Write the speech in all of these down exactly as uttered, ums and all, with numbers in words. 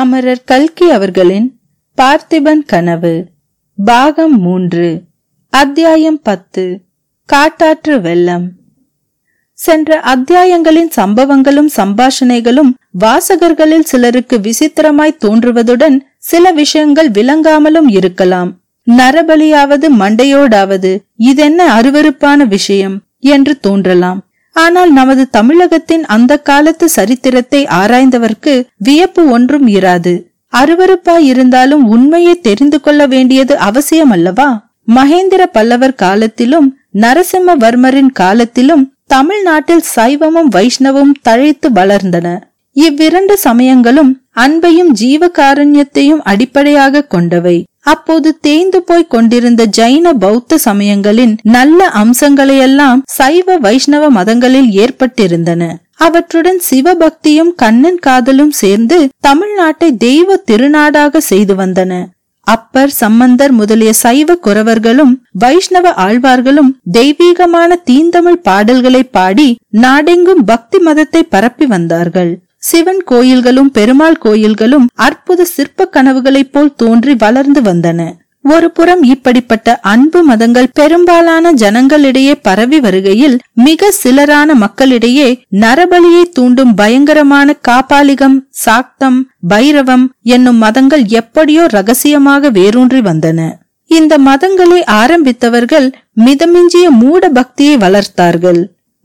அமரர் கல்கி அவர்களின் பார்த்திபன் கனவு பாகம் மூன்று, அத்தியாயம் பத்து, காட்டாற்று வெள்ளம். சென்ற அத்தியாயங்களின் சம்பவங்களும் சம்பாஷணைகளும் வாசகர்களில் சிலருக்கு விசித்திரமாய் தோன்றுவதுடன் சில விஷயங்கள் விளங்காமலும் இருக்கலாம். நரபலியாவது மண்டையோடாவது இதென்ன அருவருப்பான விஷயம் என்று தோன்றலாம். ஆனால் நமது தமிழகத்தின் அந்த காலத்து சரித்திரத்தை ஆராய்ந்தவர்க்கு வியப்பு ஒன்றும் இராது. அருவருப்பாய் இருந்தாலும் உண்மையை தெரிந்து கொள்ள வேண்டியது அவசியம் அல்லவா? மகேந்திர பல்லவர் காலத்திலும் நரசிம்மவர்மரின் காலத்திலும் தமிழ்நாட்டில் சைவமும் வைஷ்ணவும் தழைத்து வளர்ந்தன. இவ்விரண்டு சமயங்களும் அன்பையும் ஜீவகாருண்யத்தையும் அடிப்படையாக கொண்டவை. அப்போது தேய்ந்து போய் கொண்டிருந்த ஜைன பௌத்த சமயங்களின் நல்ல அம்சங்களையெல்லாம் சைவ வைஷ்ணவ மதங்களில் ஏற்பட்டிருந்தன. அவற்றுடன் சிவபக்தியும் கண்ணன் காதலும் சேர்ந்து தமிழ்நாட்டை தெய்வ திருநாடாக செய்து வந்தன. அப்பர், சம்பந்தர் முதலிய சைவ குரவர்களும் வைஷ்ணவ ஆழ்வார்களும் தெய்வீகமான தீந்தமிழ் பாடல்களை பாடி நாடெங்கும் பக்தி மதத்தை பரப்பி வந்தார்கள். சிவன் கோயில்களும் பெருமாள் கோயில்களும் அற்புத சிற்ப கனவுகளைப் போல் தோன்றி வளர்ந்து வந்தன. ஒரு புறம் இப்படிப்பட்ட அன்பு மதங்கள் பெரும்பாலான ஜனங்களிடையே பரவி வருகையில், மிக சிலரான மக்களிடையே நரபலியை தூண்டும் பயங்கரமான காபாலிகம், சாக்தம், பைரவம் என்னும் மதங்கள் எப்படியோ ரகசியமாக வேரூன்றி வந்தன. இந்த மதங்களை ஆரம்பித்தவர்கள் மிதமிஞ்சிய மூட பக்தியை வளர்த்தார்கள்.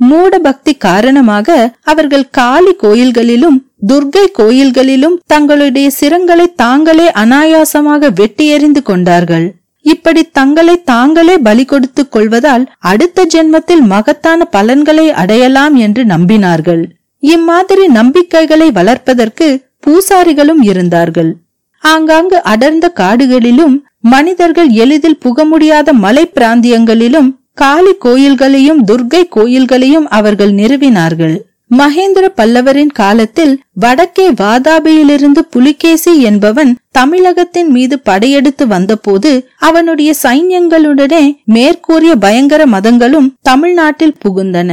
மூட பக்தி காரணமாக அவர்கள் காளி கோயில்களிலும் துர்கை கோயில்களிலும் தங்களுடைய சிரங்களை தாங்களே அனாயாசமாக வெட்டி எறிந்து கொண்டார்கள். இப்படி தங்களை தாங்களே பலி கொடுத்து கொள்வதால் அடுத்த ஜென்மத்தில் மகத்தான பலன்களை அடையலாம் என்று நம்பினார்கள். இம்மாதிரி நம்பிக்கைகளை வளர்ப்பதற்கு பூசாரிகளும் இருந்தார்கள். ஆங்காங்கு அடர்ந்த காடுகளிலும் மனிதர்கள் எளிதில் புக முடியாத மலை பிராந்தியங்களிலும் காளி கோயில்களையும் துர்கை கோயில்களையும் அவர்கள் நிறுவினார்கள். மகேந்திர பல்லவரின் காலத்தில் வடக்கே வாதாபியிலிருந்து புலிகேசி என்பவன் தமிழகத்தின் மீது படையெடுத்து வந்தபோது அவனுடைய சைன்யங்களுடனே மேற்கூறிய பயங்கர மதங்களும் தமிழ்நாட்டில் புகுந்தன.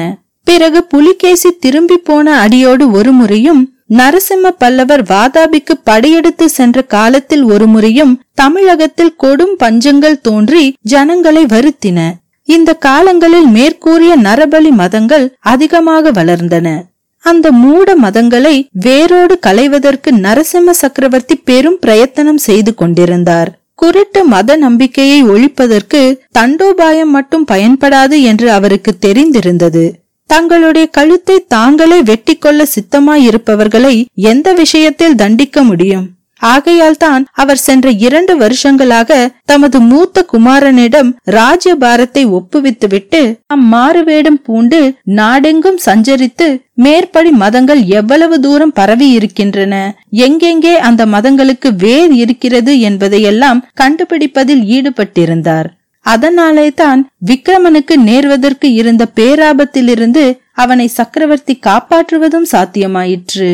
பிறகு புலிகேசி திரும்பி போன அடியோடு ஒரு முறையும், நரசிம்ம பல்லவர் வாதாபிக்கு படையெடுத்து சென்ற காலத்தில் ஒரு முறையும் தமிழகத்தில் கொடும் பஞ்சங்கள் தோன்றி ஜனங்களை வருத்தின. இந்த காலங்களில் மேற்கூறிய நரபலி மதங்கள் அதிகமாக வளர்ந்தன. அந்த மூட மதங்களை வேரோடு களைவதற்கு நரசிம்ம சக்கரவர்த்தி பெரும் பிரயத்தனம் செய்து கொண்டிருந்தார். குறிட்டு மத நம்பிக்கையை ஒழிப்பதற்கு தண்டோபாயம் மட்டும் பயன்படாது என்று அவருக்கு தெரிந்திருந்தது. தங்களுடைய கழுத்தை தாங்களே வெட்டி கொள்ள சித்தமாயிருப்பவர்களை எந்த விஷயத்தில் தண்டிக்க முடியும்? ஆகையால் தான் அவர் சென்ற இரண்டு வருஷங்களாக தமது மூத்த குமாரனிடம் ராஜ்யபாரத்தை ஒப்புவித்துவிட்டு அம்மாறுவேடம் பூண்டு நாடெங்கும் சஞ்சரித்து மேற்படி மதங்கள் எவ்வளவு தூரம் பரவி இருக்கின்றன, எங்கெங்கே அந்த மதங்களுக்கு வேர் இருக்கிறது என்பதையெல்லாம் கண்டுபிடிப்பதில் ஈடுபட்டிருந்தார். அதனாலே தான் விக்கிரமனுக்கு நேர்வதற்கு இருந்த பேராபத்திலிருந்து அவனை சக்கரவர்த்தி காப்பாற்றுவதும் சாத்தியமாயிற்று.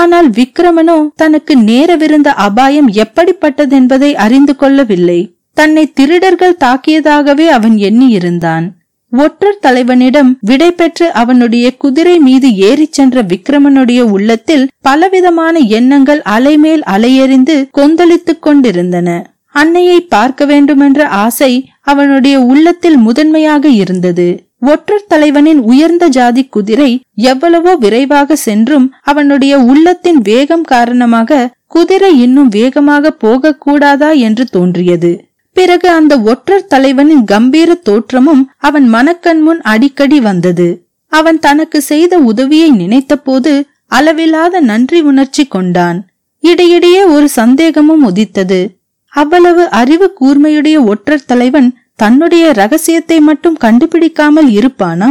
ஆனால் விக்கிரமனோ தனக்கு நேரவிருந்த அபாயம் எப்படிப்பட்டதென்பதை அறிந்து கொள்ளவில்லை. தன்னை திருடர்கள் தாக்கியதாகவே அவன் எண்ணியிருந்தான். ஒற்றர் தலைவனிடம் விடை பெற்று அவனுடைய குதிரை மீது ஏறி சென்ற விக்கிரமனுடைய உள்ளத்தில் பலவிதமான எண்ணங்கள் அலைமேல் அலையெறிந்து கொந்தளித்துக் கொண்டிருந்தன. அன்னையை பார்க்க வேண்டுமென்ற ஆசை அவனுடைய உள்ளத்தில் முதன்மையாக இருந்தது. ஒற்றர் தலைவனின் உயர்ந்த ஜாதி குதிரை எவ்வளவோ விரைவாக சென்றும் அவனுடைய உள்ளத்தின் வேகம் காரணமாக குதிரை இன்னும் வேகமாக போகக்கூடாதா என்று தோன்றியது. பிறகு அந்த ஒற்றர் தலைவனின் கம்பீர தோற்றமும் அவன் மனக்கண் முன் அடிக்கடி வந்தது. அவன் தனக்கு செய்த உதவியை நினைத்த போது அளவில்லாத நன்றி உணர்ச்சி கொண்டான். இடையிடையே ஒரு சந்தேகமும் உதித்தது. அவ்வளவு அறிவு கூர்மையுடைய ஒற்றர் தலைவன் தன்னுடைய ரகசியத்தை மட்டும் கண்டுபிடிக்காமல் இருப்பானா?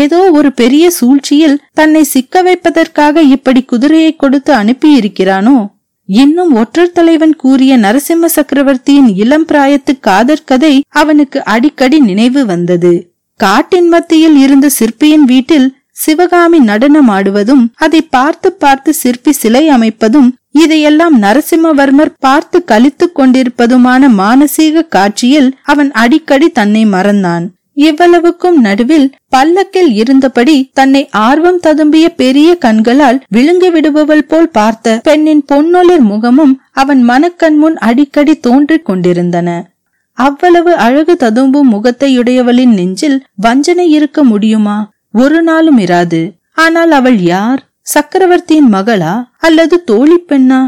ஏதோ ஒரு பெரிய சூழ்ச்சியில் தன்னை சிக்க வைப்பதற்காக இப்படி குதிரையை கொடுத்து அனுப்பியிருக்கிறானோ? இன்னும் ஒற்றர் தலைவன் கூறிய நரசிம்ம சக்கரவர்த்தியின் இளம் பிராயத்து காதற்கதை அவனுக்கு அடிக்கடி நினைவு வந்தது. காட்டின் மத்தியில் இருந்த சிற்பியின் வீட்டில் சிவகாமி நடனம் ஆடுவதும், அதை பார்த்து பார்த்து சிற்பி சிலை அமைப்பதும், இதையெல்லாம் நரசிம்மவர்மர் பார்த்து கழித்துக் கொண்டிருப்பதுமான மானசீக காட்சியில் அவன் அடிக்கடி தன்னை மறந்தான். இவ்வளவுக்கும் நடுவில் பல்லக்கில் இருந்தபடி தன்னை ஆர்வம் ததும்பிய பெரிய கண்களால் விழுங்கி விடுபவள் போல் பார்த்த பெண்ணின் பொன்னொளிர் முகமும் அவன் மனக்கண் முன் அடிக்கடி தோன்றிக் கொண்டிருந்தன. அவ்வளவு அழகு ததும்பும் முகத்தையுடையவளின் நெஞ்சில் வஞ்சனை இருக்க முடியுமா? ஒரு நாளும் இராது. ஆனால் அவள் யார்? சக்கரவர்த்தியின் மகளா அல்லது தோழி பெண்ணா?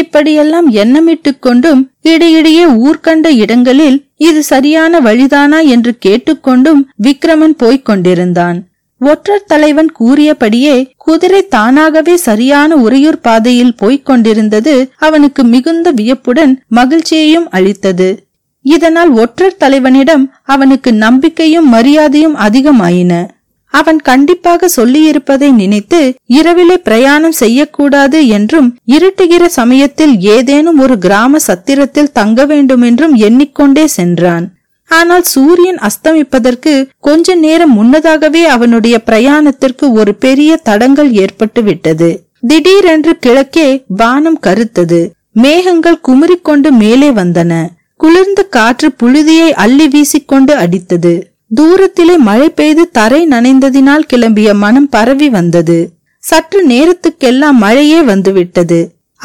இப்படியெல்லாம் எண்ணமிட்டு கொண்டும் இடையிடையே ஊர்கண்ட இடங்களில் இது சரியான வழிதானா என்று கேட்டுக்கொண்டும் விக்கிரமன் போய்கொண்டிருந்தான். ஒற்றர் தலைவன் கூறியபடியே குதிரை தானாகவே சரியான உறையூர் பாதையில் போய்கொண்டிருந்தது அவனுக்கு மிகுந்த வியப்புடன் மகிழ்ச்சியையும் அளித்தது. இதனால் ஒற்றர் தலைவனிடம் அவனுக்கு நம்பிக்கையும் மரியாதையும் அதிகமாயின. அவன் கண்டிப்பாக சொல்லியிருப்பதை நினைத்து இரவிலே பிரயாணம் செய்யக்கூடாது என்றும் இருட்டுகிற சமயத்தில் ஏதேனும் ஒரு கிராம சத்திரத்தில் தங்க வேண்டும் என்றும் எண்ணிக்கொண்டே சென்றான். ஆனால் சூரியன் அஸ்தமிப்பதற்கு கொஞ்ச நேரம் முன்னதாகவே அவனுடைய பிரயாணத்திற்கு ஒரு பெரிய தடங்கல் ஏற்பட்டு விட்டது. திடீரென்று கிழக்கே வானம் கருத்தது. மேகங்கள் குமுறிக்கொண்டு மேலே வந்தன. குளிர்ந்த காற்று புழுதியை அள்ளி வீசிக்கொண்டு அடித்தது. தூரத்திலே மழை பெய்து தரை நனைந்ததினால் கிளம்பிய மனம் பரவி வந்தது. சற்று நேரத்துக்கெல்லாம் மழையே வந்துவிட்டது.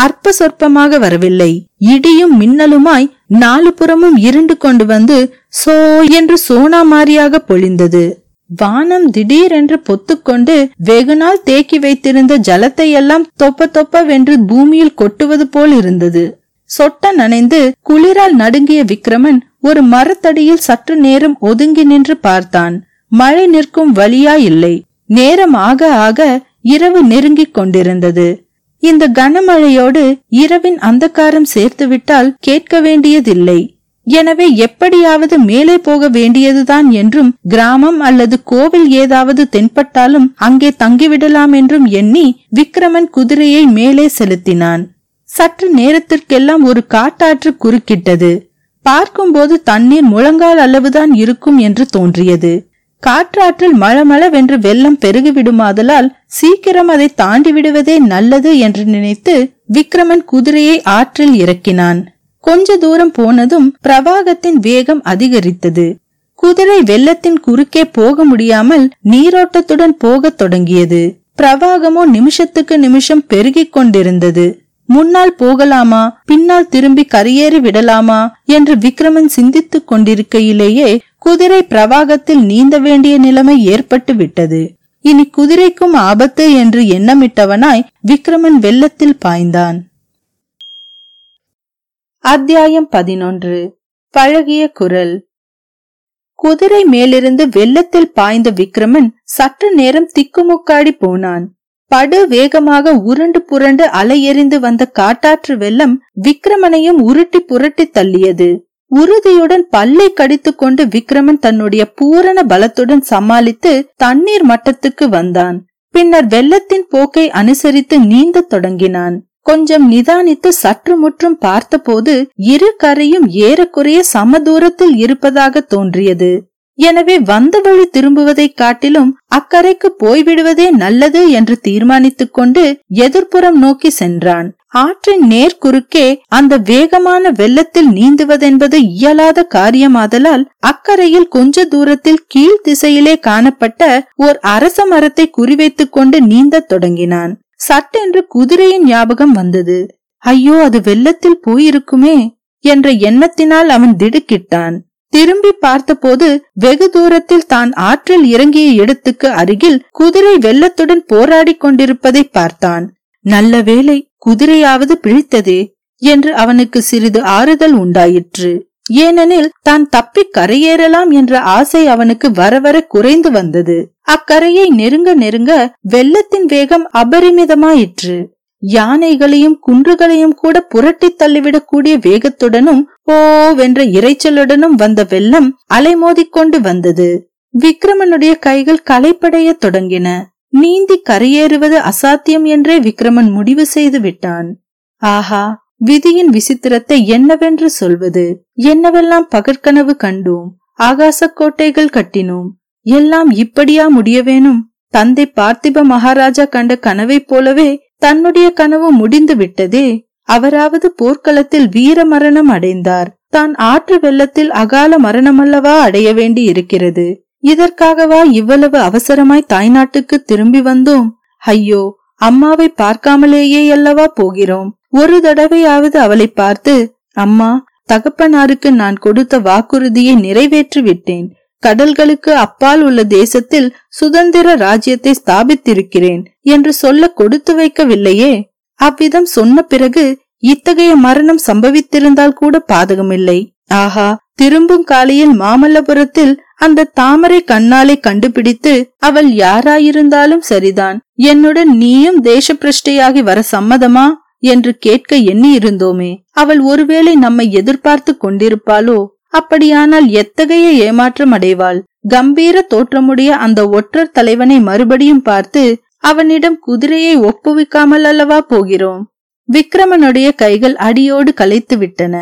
அற்ப சொற்பமாக வரவில்லை. இடியும் மின்னலுமாய் நாலு புறமும் இருண்டு கொண்டு வந்து சோ என்று சோனாமாரியாக பொழிந்தது. வானம் திடீரென்று பொத்துக்கொண்டு வெகுநாள் தேக்கி வைத்திருந்த ஜலத்தை எல்லாம் தொப்ப தொப்ப வென்று பூமியில் கொட்டுவது போல் இருந்தது. சொட்ட நனைந்து குளிரால் நடுங்கிய விக்கிரமன் ஒரு மரத்தடியில் சற்று நேரம் ஒதுங்கி நின்று பார்த்தான். மழை நிற்கும் வழியா இல்லை. நேரம் ஆக ஆக இரவு நெருங்கிக் கொண்டிருந்தது. இந்த கனமழையோடு இரவின் அந்தகாரம் சேர்த்துவிட்டால் கேட்க வேண்டியதில்லை. எனவே எப்படியாவது மேலே போக வேண்டியதுதான் என்றும் கிராமம் அல்லது கோவில் ஏதாவது தென்பட்டாலும் அங்கே தங்கிவிடலாம் என்றும் எண்ணி விக்கிரமன் குதிரையை மேலே செலுத்தினான். சற்று நேரத்திற்கெல்லாம் ஒரு காட்டாற்று குறுக்கிட்டது. பார்க்கும்போது தண்ணீர் முழங்கால் அளவுதான் இருக்கும் என்று தோன்றியது. காற்றாற்றில் மளமளவென்று வெள்ளம் பெருகிவிடுமாதலால் சீக்கிரம் அதை தாண்டி விடுவதே நல்லது என்று நினைத்து விக்கிரமன் குதிரையை ஆற்றில் இறக்கினான். கொஞ்ச தூரம் போனதும் பிரவாகத்தின் வேகம் அதிகரித்தது. குதிரை வெள்ளத்தின் குறுக்கே போக முடியாமல் நீரோட்டத்துடன் போகத் தொடங்கியது. பிரவாகமோ நிமிஷத்துக்கு நிமிஷம் பெருகிக் கொண்டிருந்தது. முன்னால் போகலாமா, பின்னால் திரும்பி கரையேறி விடலாமா என்று விக்கிரமன் சிந்தித்துக் கொண்டிருக்கையிலேயே குதிரை பிரவாகத்தில் நீந்த வேண்டிய நிலைமை ஏற்பட்டு விட்டது. இனி குதிரைக்கும் ஆபத்து என்று எண்ணமிட்டவனாய் விக்கிரமன் வெள்ளத்தில் பாய்ந்தான். அத்தியாயம் பதினொன்று. பழகிய குரல். குதிரை மேலிருந்து வெள்ளத்தில் பாய்ந்த விக்கிரமன் சற்று நேரம் திக்குமுக்காடி போனான். படு வேகமாக உருண்டு புரண்டு அலை எறிந்து வந்த காட்டாற்று வெள்ளம் விக்கிரமனையும் உருட்டி புரட்டி தள்ளியது. உறுதியுடன் பல்லை கடித்து கொண்டு விக்கிரமன் தன்னுடைய பூரண பலத்துடன் சமாளித்து தண்ணீர் மட்டத்துக்கு வந்தான். பின்னர் வெள்ளத்தின் போக்கை அனுசரித்து நீந்த தொடங்கினான். கொஞ்சம் நிதானித்து சற்று முற்றும் பார்த்தபோது இரு கரையும் ஏறக்குறைய சம தூரத்தில் இருப்பதாக தோன்றியது. எனவே வந்த வழி திரும்புவதை காட்டிலும் அக்கரைக்கு போய்விடுவதே நல்லது என்று தீர்மானித்துக் கொண்டு எதிர்ப்புறம் நோக்கி சென்றான். ஆற்றின் நேர்குறுக்கே அந்த வேகமான வெள்ளத்தில் நீந்துவதென்பது இயலாத காரியமாதலால் அக்கரையில் கொஞ்ச தூரத்தில் கீழ் திசையிலே காணப்பட்ட ஓர் அரச மரத்தை குறிவைத்துக் கொண்டு நீந்தத் தொடங்கினான். சட்டென்று குதிரையின் ஞாபகம் வந்தது. ஐயோ, அது வெள்ளத்தில் போயிருக்குமே என்ற எண்ணத்தினால் அவன் திடுக்கிட்டான். திரும்பி பார்த்தபோது வெகு தூரத்தில் தான் ஆற்றில் இறங்கிய இடத்துக்கு அருகில் குதிரை வெள்ளத்துடன் போராடி கொண்டிருப்பதை பார்த்தான். நல்ல வேளை, குதிரையாவது பிழைத்ததே என்று அவனுக்கு சிறிது ஆறுதல் உண்டாயிற்று. ஏனெனில் தான் தப்பி கரையேறலாம் என்ற ஆசை அவனுக்கு வரவர குறைந்து வந்தது. அக்கரையை நெருங்க நெருங்க வெள்ளத்தின் வேகம் அபரிமிதமாயிற்று. யானைகளையும் குன்றுகளையும் கூட புரட்டி தள்ளிவிடக்கூடிய வேகத்துடனும் ஓ வென்ற இறைச்சலுடனும் வந்த வெள்ளம் அலைமோதிக்கொண்டு வந்தது. விக்கிரமனுடைய கைகள் களைப்படைய தொடங்கின. நீந்தி கரையேறுவது அசாத்தியம் என்றே விக்கிரமன் முடிவு செய்து விட்டான். ஆஹா, விதியின் விசித்திரத்தை என்னவென்று சொல்வது? என்னவெல்லாம் பகற்கனவு கண்டோம், ஆகாச கோட்டைகள் கட்டினோம், எல்லாம் இப்படியா முடியவேனும்? தந்தை பார்த்திப மகாராஜா கண்ட கனவை போலவே தன்னுடைய கனவு முடிந்து விட்டதே. அவராவது போர்க்களத்தில் வீர மரணம் அடைந்தார், தான் ஆற்று வெள்ளத்தில் அகால மரணமல்லவா அடைய வேண்டி இருக்கிறது. இதற்காகவா இவ்வளவு அவசரமாய் தாய்நாட்டுக்கு திரும்பி வந்தோம்? ஐயோ, அம்மாவை பார்க்காமலேயே அல்லவா போகிறோம். ஒரு தடவையாவது அவளை பார்த்து, அம்மா, தகப்பனாருக்கு நான் கொடுத்த வாக்குறுதியை நிறைவேற்றி விட்டேன். கடல்களுக்கு அப்பால் உள்ள தேசத்தில் சுதந்திர ராஜ்யத்தை ஸ்தாபித்திருக்கிறேன் என்று சொல்ல கொடுத்து வைக்கவில்லையே. அவ்விதம் சொன்ன பிறகு இத்தகைய மரணம் சம்பவித்திருந்தால் கூட பாதகமில்லை. ஆஹா, திரும்பும் காலையில் மாமல்லபுரத்தில் அந்த தாமரை கண்ணாலை கண்டுபிடித்து, அவள் யாராயிருந்தாலும் சரிதான், என்னுடன் நீயும் தேச பிரஷ்டையாகி வர சம்மதமா என்று கேட்க எண்ணி இருந்தோமே. அவள் ஒருவேளை நம்மை எதிர்பார்த்து கொண்டிருப்பாளோ? அப்படியானால் எத்தகைய ஏமாற்றம் அடைவாள்! கம்பீர தோற்றமுடைய அந்த ஒற்றர் தலைவனை மறுபடியும் பார்த்து அவனிடம் குதிரையை ஒப்புவிக்காமல் அல்லவா போகிறோம். விக்கிரமனுடைய கைகள் அடியோடு களைத்து விட்டன.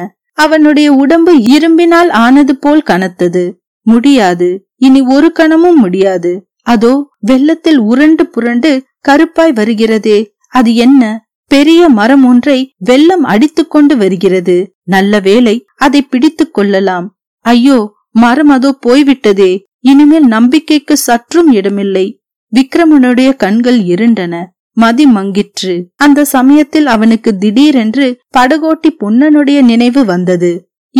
அவனுடைய உடம்பு இரும்பினால் ஆனது போல் கனத்தது. முடியாது, இனி ஒரு கணமும் முடியாது. அதோ வெள்ளத்தில் உருண்டு புரண்டு கருப்பாய் வருகிறதே, அது என்ன? பெரிய மரம் ஒன்றை வெள்ளம் அடித்து கொண்டு வருகிறது. நல்ல வேளை, அதை பிடித்து கொள்ளலாம். ஐயோ, மரம் அதோ போய்விட்டதே. இனிமேல் நம்பிக்கைக்கு சற்றும் இடமில்லை. விக்கிரமனுடைய கண்கள் இருண்டன. மதி மங்கிற்று. அந்த சமயத்தில் அவனுக்கு திடீரென்று படகோட்டி பொன்னனுடைய நினைவு வந்தது.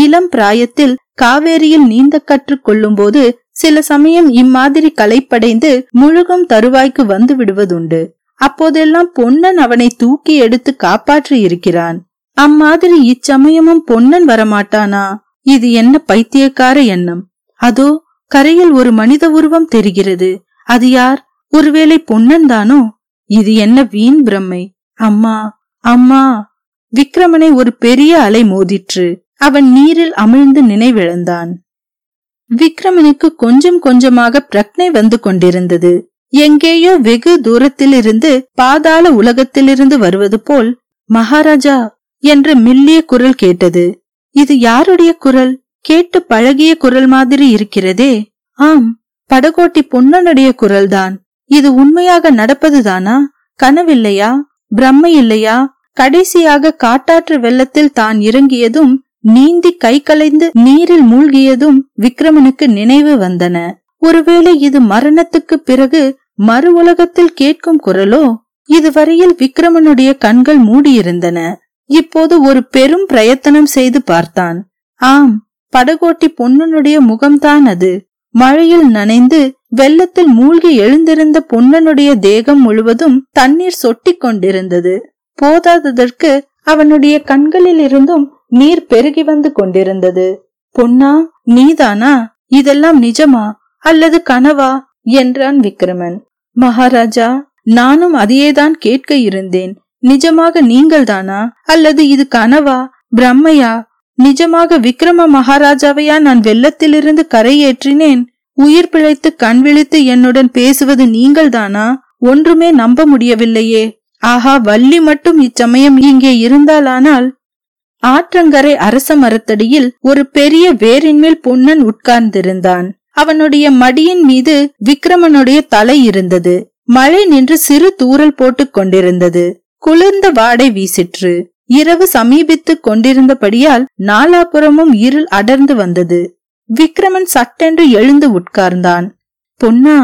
இளம் பிராயத்தில் காவேரியில் நீந்த கற்றுக் கொள்ளும் போது சில சமயம் இம்மாதிரி களைப்படைந்து முழுகும் தருவாய்க்கு வந்து விடுவதுண்டு. அப்போதெல்லாம் பொன்னன் அவனை தூக்கி எடுத்து காப்பாற்றி இருக்கிறான். அம்மாதிரி இச்சமயமும் பொன்னன் வரமாட்டானா? இது என்ன பைத்தியக்கார எண்ணம்! அதோ கரையில் ஒரு மனித உருவம் தெரிகிறது. அது யார்? ஒருவேளை பொன்னன் தானோ? இது என்ன வீண் பிரம்மை! அம்மா, அம்மா! விக்கிரமனை ஒரு பெரிய அலை மோதிற்று. அவன் நீரில் அமிழ்ந்து நினைவிழந்தான். விக்கிரமனுக்கு கொஞ்சம் கொஞ்சமாக பிரக்னை வந்து கொண்டிருந்தது. எங்கேயோ வெகு தூரத்திலிருந்து, பாதாள உலகத்திலிருந்து வருவது போல் மகாராஜா என்று மெல்லிய குரல் கேட்டது. இது யாருடைய குரல்? கேட்டு பழகிய குரல் மாதிரி இருக்கிறதே. ஆம், படகோட்டி பொன்னனுடைய குரல்தான். இது உண்மையாக நடப்பதுதானா? கனவில்லையா? பிரம்மை இல்லையா? கடைசியாக காட்டாற்று வெள்ளத்தில் தான் இறங்கியதும் நீந்தி கை கலைந்து நீரில் மூழ்கியதும் விக்கிரமனுக்கு நினைவு வந்தன. ஒருவேளை இது மரணத்துக்கு பிறகு மறு உலகத்தில் கேட்கும் குரலோ? இதுவரையில் விக்கிரமனுடைய கண்கள் மூடியிருந்தன. இப்போது ஒரு பெரும் பிரயத்தனம் செய்து பார்த்தான். ஆம், படகோட்டி பொன்னனுடைய முகம்தான் அது. மழையில் நனைந்து வெள்ளத்தில் மூழ்கி எழுந்திருந்த பொன்னனுடைய தேகம் முழுவதும் தண்ணீர் சொட்டி கொண்டிருந்தது. போதாததற்கு அவனுடைய கண்களில் இருந்தும் நீர் பெருகி வந்து கொண்டிருந்தது. பொன்னா, நீதானா? இதெல்லாம் நிஜமா அல்லது கனவா என்றான் விக்கிரமன். மகாராஜா, நானும் அதையேதான் கேட்க இருந்தேன். நிஜமாக நீங்கள் தானா அல்லது இது கனவா, பிரம்மையா? நிஜமாக விக்கிரம மகாராஜாவையா நான் வெள்ளத்திலிருந்து கரையேற்றினேன்? உயிர் பிழைத்து கண் விழித்து என்னுடன் பேசுவது நீங்கள் தானா? ஒன்றுமே நம்ப முடியவில்லையே. ஆஹா, வள்ளி மட்டும் இச்சமயம் இங்கே இருந்தாலானால்! ஆற்றங்கரை அரச மரத்தடியில் ஒரு பெரிய வேரின்மேல் பொன்னன் உட்கார்ந்திருந்தான். அவனுடைய மடியின் மீது விக்கிரமனுடைய தலை இருந்தது. மழை நின்று சிறு தூறல் போட்டு கொண்டிருந்தது. குளிர்ந்த வாடை வீசிற்று. இரவு சமீபித்து கொண்டிருந்தபடியால் நாலாபுறமும் இருள் அடர்ந்து வந்தது. விக்கிரமன் சட்டென்று எழுந்து உட்கார்ந்தான். பொன்னா,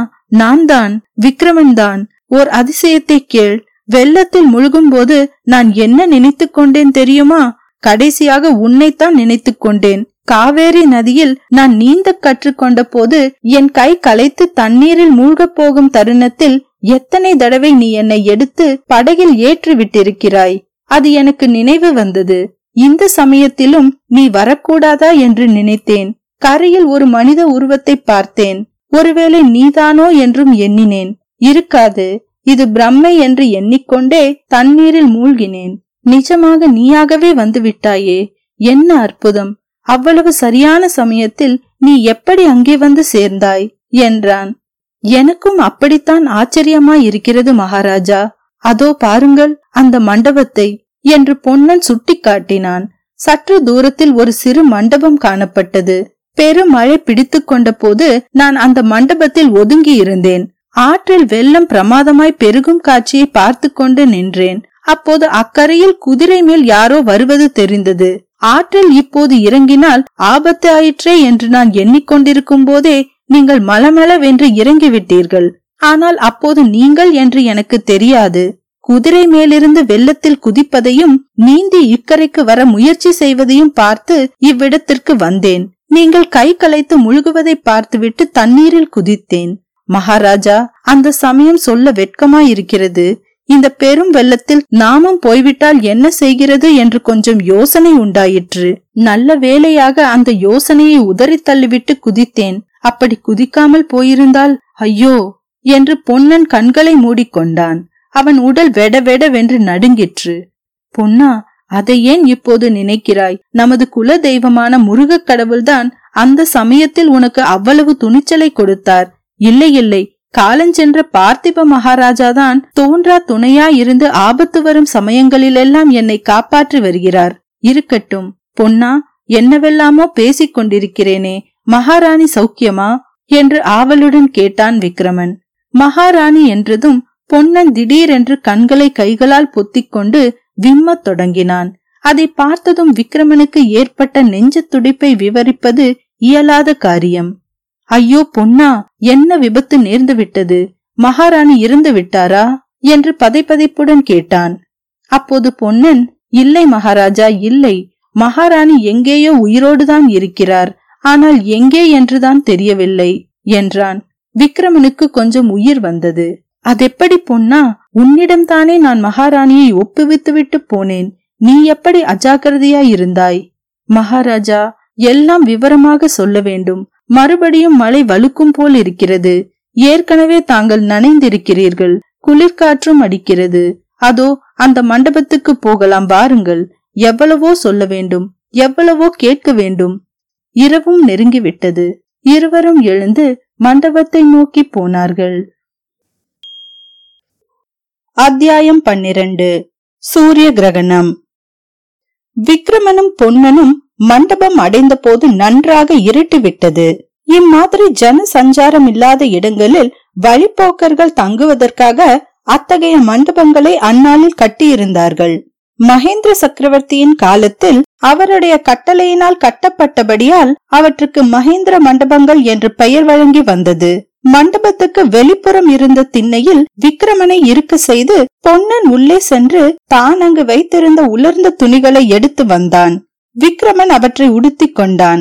நான் தான், விக்கிரமன் தான். ஓர் அதிசயத்தை கேள். வெள்ளத்தில் முழுகும் போது நான் என்ன நினைத்து கொண்டேன் தெரியுமா? கடைசியாக உன்னைத்தான் நினைத்து கொண்டேன். காவேரி நதியில் நான் நீந்த கற்றுக்கொண்ட போது என் கை களைத்து தண்ணீரில் மூழ்கப் போகும் தருணத்தில் எத்தனை தடவை நீ என்னை எடுத்து படகில் ஏற்றி விட்டிருக்கிறாய். அது எனக்கு நினைவு வந்தது. இந்த சமயத்திலும் நீ வரக்கூடாதா என்று நினைத்தேன். கரையில் ஒரு மனித உருவத்தை பார்த்தேன். ஒருவேளை நீதானோ என்றும் எண்ணினேன். இருக்காது, இது பிரம்மை என்று எண்ணிக்கொண்டே தண்ணீரில் மூழ்கினேன். நிஜமாக நீயாகவே வந்துவிட்டாயே! என்ன அற்புதம்! அவ்வளவு சரியான சமயத்தில் நீ எப்படி அங்கே வந்து சேர்ந்தாய் என்றான். எனக்கும் அப்படித்தான் ஆச்சரியமாய் இருக்கிறது மகாராஜா. அதோ பாருங்கள் அந்த மண்டபத்தை என்று பொன்னன் சுட்டி காட்டினான். சற்று தூரத்தில் ஒரு சிறு மண்டபம் காணப்பட்டது. பெருமழை பிடித்து கொண்ட போது நான் அந்த மண்டபத்தில் ஒதுங்கி இருந்தேன். ஆற்றில் வெள்ளம் பிரமாதமாய் பெருகும் காட்சியை பார்த்து கொண்டு நின்றேன். அப்போது அக்கரையில் குதிரை மேல் யாரோ வருவது தெரிந்தது. ஆற்றல் இப்போது இறங்கினால் ஆபத்து ஆயிற்றே என்று நான் எண்ணிக்கொண்டிருக்கும் போதே நீங்கள் மலமளவென்று இறங்கிவிட்டீர்கள். ஆனால் அப்போது நீங்கள் என்று எனக்கு தெரியாது. குதிரை மேலிருந்து வெள்ளத்தில் குதிப்பதையும் நீந்தி இக்கரைக்கு வர முயற்சி செய்வதையும் பார்த்து இவ்விடத்திற்கு வந்தேன். நீங்கள் கை கலைத்து முழுகுவதை பார்த்துவிட்டு தண்ணீரில் குதித்தேன். மகாராஜா, அந்த சமயம் சொல்ல வெட்கமாயிருக்கிறது. இந்த பெரும் வெள்ளத்தில் நாமும் போய்விட்டால் என்ன செய்கிறது என்று கொஞ்சம் யோசனை உண்டாயிற்று. நல்ல வேளையாக அந்த யோசனையை உதறி தள்ளிவிட்டு குதித்தேன். அப்படி குதிக்காமல் போயிருந்தால் ஐயோ என்று பொன்னன் கண்களை மூடிக்கொண்டான். அவன் உடல் வெடவெடவென்று நடுங்கிற்று. பொன்னா, அதை ஏன் இப்போது நினைக்கிறாய்? நமது குல தெய்வமான முருகக் கடவுள்தான் அந்த சமயத்தில் உனக்கு அவ்வளவு துணிச்சலை கொடுத்தார். இல்லை இல்லை, காலஞ்சென்ற பார்த்திப மகாராஜாதான் தோன்றா துணையாயிருந்து ஆபத்து வரும் சமயங்களிலெல்லாம் என்னை காப்பாற்றி வருகிறார். இருக்கட்டும் பொன்னா, என்னவெல்லாமோ பேசிக் கொண்டிருக்கிறேனே, மகாராணி சௌக்கியமா என்று ஆவலுடன் கேட்டான் விக்கிரமன். மகாராணி என்றதும் பொன்னன் திடீரென்று கண்களை கைகளால் பொத்திக்கொண்டு விம்மத் தொடங்கினான். அதை பார்த்ததும் விக்கிரமனுக்கு ஏற்பட்ட நெஞ்ச துடிப்பை விவரிப்பது இயலாத காரியம். ஐயோ பொன்னா, என்ன விபத்து நேர்ந்து விட்டது? மகாராணி இறந்து விட்டாரா என்று பதைப்பதைப்புடன் கேட்டான். அப்போது பொன்னன், இல்லை மகாராஜா, இல்லை, மகாராணி எங்கேயோ உயிரோடுதான் இருக்கிறார், ஆனால் எங்கே என்றுதான் தெரியவில்லை என்றான். விக்கிரமனுக்கு கொஞ்சம் உயிர் வந்தது. அதெப்படி பொன்னா? உன்னிடம்தானே நான் மகாராணியை ஒப்புவித்துவிட்டு போனேன். நீ எப்படி அஜாக்கிரதையாயிருந்தாய்? மகாராஜா, எல்லாம் விவரமாக சொல்ல வேண்டும். மறுபடியும் மழை வலுக்கும் போல் இருக்கிறது. ஏற்கனவே தாங்கள் நனைந்திருக்கிறீர்கள். குளிர்காற்றும் அடிக்கிறது. அதோ அந்த மண்டபத்துக்கு போகலாம் வாருங்கள். எவ்வளவோ சொல்ல வேண்டும், எவ்வளவோ கேட்க வேண்டும். இரவும் நெருங்கிவிட்டது. இருவரும் எழுந்து மண்டபத்தை நோக்கி போனார்கள். அத்தியாயம் பன்னிரண்டு. சூரிய கிரகணம். விக்கிரமனும் பொன்னனும் மண்டபம் அடைந்த போது நன்றாக இருட்டுவிட்டது. இம்மாதிரி ஜன சஞ்சாரம் இல்லாத இடங்களில் வழிப்போக்கர்கள் தங்குவதற்காக அத்தகைய மண்டபங்களை அந்நாளில் கட்டியிருந்தார்கள். மகேந்திர சக்கரவர்த்தியின் காலத்தில் அவருடைய கட்டளையினால் கட்டப்பட்டபடியால் அவற்றுக்கு மகேந்திர மண்டபங்கள் என்று பெயர் வழங்கி வந்தது. மண்டபத்துக்கு வெளிப்புறம் இருந்த திண்ணையில் விக்கிரமனை இருக்க செய்து பொன்னன் உள்ளே சென்று தான் அங்கு வைத்திருந்த உலர்ந்த துணிகளை எடுத்து வந்தான். விக்கிரமன் அவற்றை உடுத்தி கொண்டான்.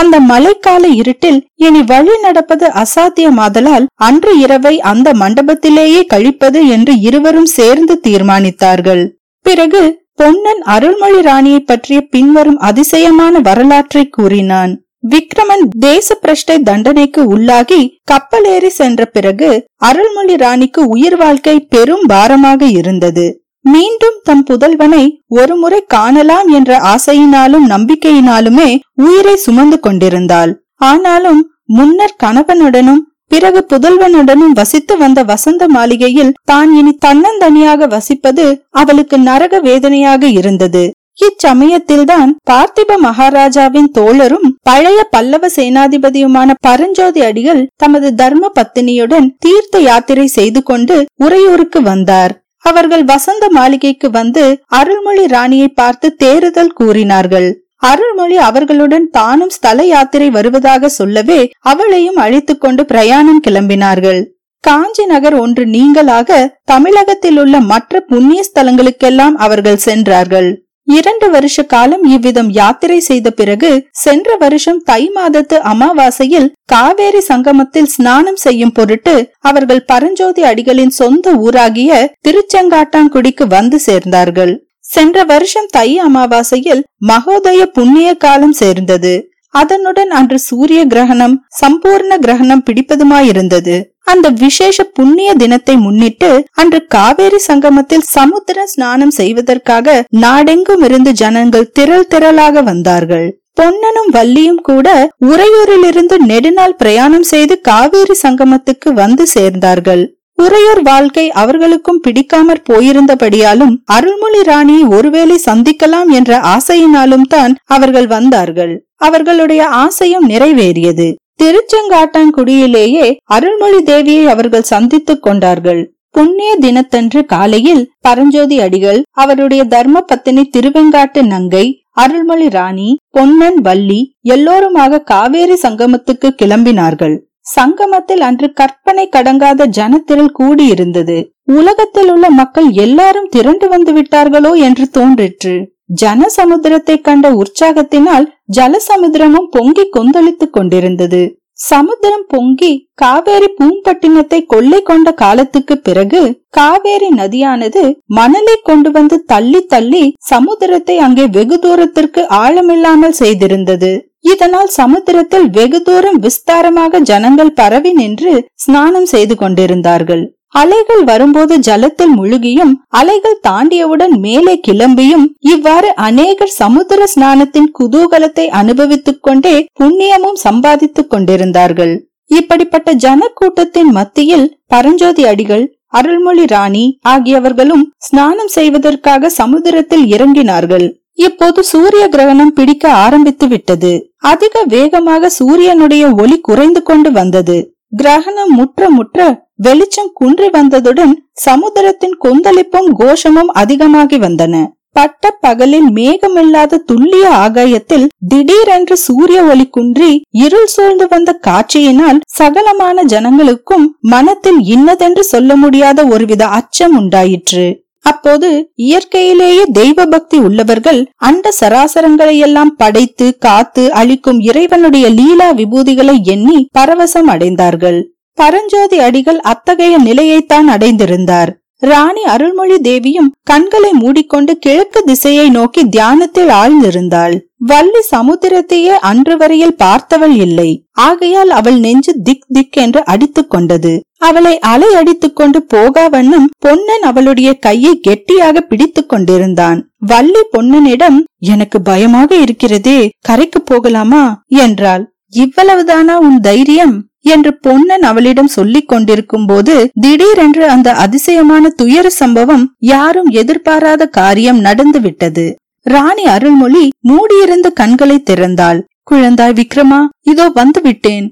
அந்த மழைக்கால இருட்டில் இனி வழி நடப்பது அசாத்தியமாதலால் அன்று இரவை அந்த மண்டபத்திலேயே கழிப்பது என்று இருவரும் சேர்ந்து தீர்மானித்தார்கள். பிறகு பொன்னன் அருள்மொழி ராணியை பற்றிய பின்வரும் அதிசயமான வரலாற்றை கூறினான். விக்கிரமன் தேச பிரஷ்டை தண்டனைக்கு உள்ளாகி கப்பலேறி சென்ற பிறகு அருள்மொழி ராணிக்கு உயிர் வாழ்க்கை பெரும் பாரமாக இருந்தது. மீண்டும் தம் புதல்வனை ஒருமுறை காணலாம் என்ற ஆசையினாலும் நம்பிக்கையினாலுமே உயிரை சுமந்து கொண்டிருந்தாள். ஆனாலும் முன்னர் கணவனுடனும் பிறகு புதல்வனுடனும் வசித்து வந்த வசந்த மாளிகையில் தான் இனி தன்னந்தனியாக வசிப்பது அவளுக்கு நரக வேதனையாக இருந்தது. இச்சமயத்தில்தான் பார்த்திப மகாராஜாவின் தோழரும் பழைய பல்லவ சேனாதிபதியுமான பரஞ்சோதி அடிகள் தமது தர்ம பத்தினியுடன் தீர்த்த யாத்திரை செய்து கொண்டு உறையூருக்கு வந்தார். அவர்கள் வசந்த மாளிகைக்கு வந்து அருள்மொழி ராணியை பார்த்து தேறுதல் கூறினார்கள். அருள்மொழி அவர்களுடன் தானும் ஸ்தல யாத்திரை வருவதாக சொல்லவே அவளையும் அழைத்து கொண்டு பிரயாணம் கிளம்பினார்கள். காஞ்சி நகர் ஒன்று நீங்களாக தமிழகத்தில் உள்ள மற்ற புண்ணிய ஸ்தலங்களுக்கெல்லாம் அவர்கள் சென்றார்கள். இரண்டு வருஷ காலம் இவ்விதம் யாத்திரை செய்த பிறகு சென்ற வருஷம் தை மாதத்து அமாவாசையில் காவேரி சங்கமத்தில் ஸ்நானம் செய்யும் பொருட்டு அவர்கள் பரஞ்சோதி அடிகளின் சொந்த ஊராகிய திருச்செங்காட்டாங்குடிக்கு வந்து சேர்ந்தார்கள். சென்ற வருஷம் தை அமாவாசையில் மகோதய புண்ணிய காலம் சேர்ந்தது. அதனுடன் அன்று சூரிய கிரகணம், சம்பூர்ண கிரகணம் பிடிப்பதுமாயிருந்தது. அந்த விசேஷ புண்ணிய தினத்தை முன்னிட்டு அன்று காவேரி சங்கமத்தில் சமுத்திர ஸ்நானம் செய்வதற்காக நாடெங்கும் இருந்து ஜனங்கள் திரள் திரளாக வந்தார்கள். பொன்னனும் வள்ளியும் கூட உறையூரிலிருந்து நெடுநாள் பிரயாணம் செய்து காவேரி சங்கமத்துக்கு வந்து சேர்ந்தார்கள். உறையூர் வாழ்க்கை அவர்களுக்கும் பிடிக்காமற் போயிருந்தபடியாலும் அருள்மொழி ராணியை ஒருவேளை சந்திக்கலாம் என்ற ஆசையினாலும் தான் அவர்கள் வந்தார்கள். அவர்களுடைய ஆசையும் நிறைவேறியது. திருச்செங்காட்டாங்குடியிலேயே அருள்மொழி தேவியை அவர்கள் சந்தித்துக் கொண்டார்கள். புண்ணிய தினத்தன்று காலையில் பரஞ்சோதி அடிகள், அவருடைய தர்ம பத்தினி திருவெங்காட்டு நங்கை, அருள்மொழி ராணி, பொன்னன், வள்ளி எல்லோருமாக காவேரி சங்கமத்துக்கு கிளம்பினார்கள். சங்கமத்தில் அன்று கற்பனை கடங்காத ஜனத்திரள் கூடியிருந்தது. உலகத்தில் உள்ள மக்கள் எல்லாரும் திரண்டு வந்து விட்டார்களோ என்று தோன்றிற்று. ஜன சமுத்திரத்தை கண்ட உற்சாகத்தினால் ஜலசமுத்திரமும் பொங்கி கொந்தளித்துக் கொண்டிருந்தது. சமுத்திரம் பொங்கி காவேரி பூம்பட்டினத்தை கொள்ளை கொண்ட காலத்துக்கு பிறகு காவேரி நதியானது மணலை கொண்டு வந்து தள்ளி தள்ளி சமுத்திரத்தை அங்கே வெகு தூரத்திற்கு ஆழமில்லாமல் செய்திருந்தது. இதனால் சமுத்திரத்தில் வெகு தூரம் விஸ்தாரமாக ஜனங்கள் பரவி நின்று ஸ்நானம் செய்து கொண்டிருந்தார்கள். அலைகள் வரும்போது ஜலத்தில் முழுகியும் அலைகள் தாண்டியவுடன் மேலே கிளம்பியும் இவ்வாறு அநேகர் சமுத்திர ஸ்நானத்தின் குதூகலத்தை அனுபவித்துக் கொண்டே புண்ணியமும் சம்பாதித்துக் கொண்டிருந்தார்கள். இப்படிப்பட்ட ஜன கூட்டத்தின் மத்தியில் பரஞ்சோதி அடிகள், அருள்மொழி ராணி ஆகியவர்களும் ஸ்நானம் செய்வதற்காக சமுதிரத்தில் இறங்கினார்கள். இப்போது சூரிய கிரகணம் பிடிக்க ஆரம்பித்து விட்டது. அதிக வேகமாக சூரியனுடைய ஒளி குறைந்து கொண்டு வந்தது. கிரகணம் முற்ற முற்ற வெளிச்சம் குன்றி வந்ததுடன் சமுதிரத்தின் கொந்தளிப்பும் கோஷமும் அதிகமாகி வந்தன. பட்ட பகலின் மேகமில்லாத துல்லிய ஆகாயத்தில் திடீரென்று சூரிய ஒளி குன்றி இருள் சூழ்ந்து வந்த காட்சியினால் சகலமான ஜனங்களுக்கும் மனத்தில் இன்னதென்று சொல்ல முடியாத ஒருவித அச்சம் உண்டாயிற்று. அப்போது இயற்கையிலேயே தெய்வ பக்தி உள்ளவர்கள் அண்ட சராசரங்களையெல்லாம் படைத்து காத்து அளிக்கும் இறைவனுடைய லீலா விபூதிகளை எண்ணி பரவசம் அடைந்தார்கள். பரஞ்சோதி அடிகள் அத்தகைய நிலையைத்தான் அடைந்திருந்தார். ராணி அருள்மொழி தேவியும் கண்களை மூடிக்கொண்டு கிழக்கு திசையை நோக்கி தியானத்தில் ஆழ்ந்திருந்தாள். வள்ளி சமுத்திரத்தையே அன்று வரையில் பார்த்தவள் இல்லை. ஆகையால் அவள் நெஞ்சு திக் திக் என்று அடித்துக் கொண்டது. அவளை அலை அடித்துக் கொண்டு போகா வண்ணம் பொன்னன் அவளுடைய கையை கெட்டியாக பிடித்து கொண்டிருந்தான். வள்ளி பொன்னனிடம், எனக்கு பயமாக இருக்கிறதே, கரைக்கு போகலாமா என்றாள். இவ்வளவுதானா உன் தைரியம் என்று பொன்னன் அவளிடம் சொல்லிக் கொண்டிருக்கும் போது திடீரென்று அந்த அதிசயமான துயர சம்பவம், யாரும் எதிர்பாராத காரியம் நடந்துவிட்டது. ராணி அருள்மொழி மூடியிருந்த கண்களை திறந்தாள். குழந்தாய் விக்ரமா, இதோ வந்து விட்டேன்.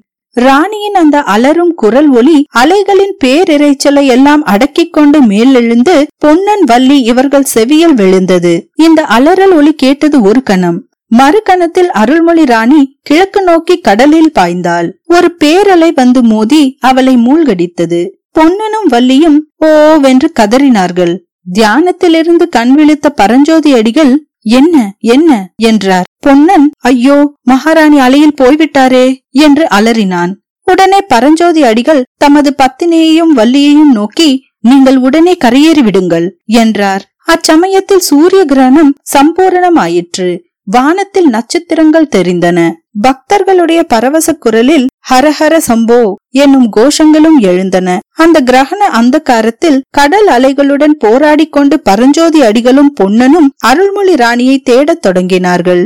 ராணியின் அந்த அலரும் குரல் ஒலி அலைகளின் பேரிரைச்சலை எல்லாம் அடக்கிக் கொண்டு மேலெழுந்து பொன்னன், வள்ளி இவர்கள் செவியில் விழுந்தது. இந்த அலறல் ஒலி கேட்டது ஒரு கணம். மறு கணத்தில் அருள்மொழி ராணி கிழக்கு நோக்கி கடலில் பாய்ந்தாள். ஒரு பேரலை வந்து மோதி அவளை மூழ்கடித்தது. பொன்னனும் வள்ளியும் ஓவென்று கதறினார்கள். தியானத்திலிருந்து கண்விழித்த பரஞ்சோதி அடிகள், என்ன என்ன என்றார். பொன்னன், ஐயோ மகாராணி அலையில் போய்விட்டாரே என்று அலறினான். உடனே பரஞ்சோதி அடிகள் தமது பத்தினியையும் வள்ளியையும் நோக்கி, நீங்கள் உடனே கரையேறி விடுங்கள் என்றார். அச்சமயத்தில் சூரிய கிரகணம் சம்பூரணமாயிற்று. வானத்தில் நட்சத்திரங்கள் தெரிந்தன. பக்தர்களுடைய பரவச குரலில் ஹரஹர சம்போ என்னும் கோஷங்களும் எழுந்தன. அந்த கிரகண அந்தகாரத்தில் கடல் அலைகளுடன் போராடி கொண்டு பரஞ்சோதி அடிகளும் பொன்னனும் அருள்மொழி ராணியை தேடத் தொடங்கினார்கள்.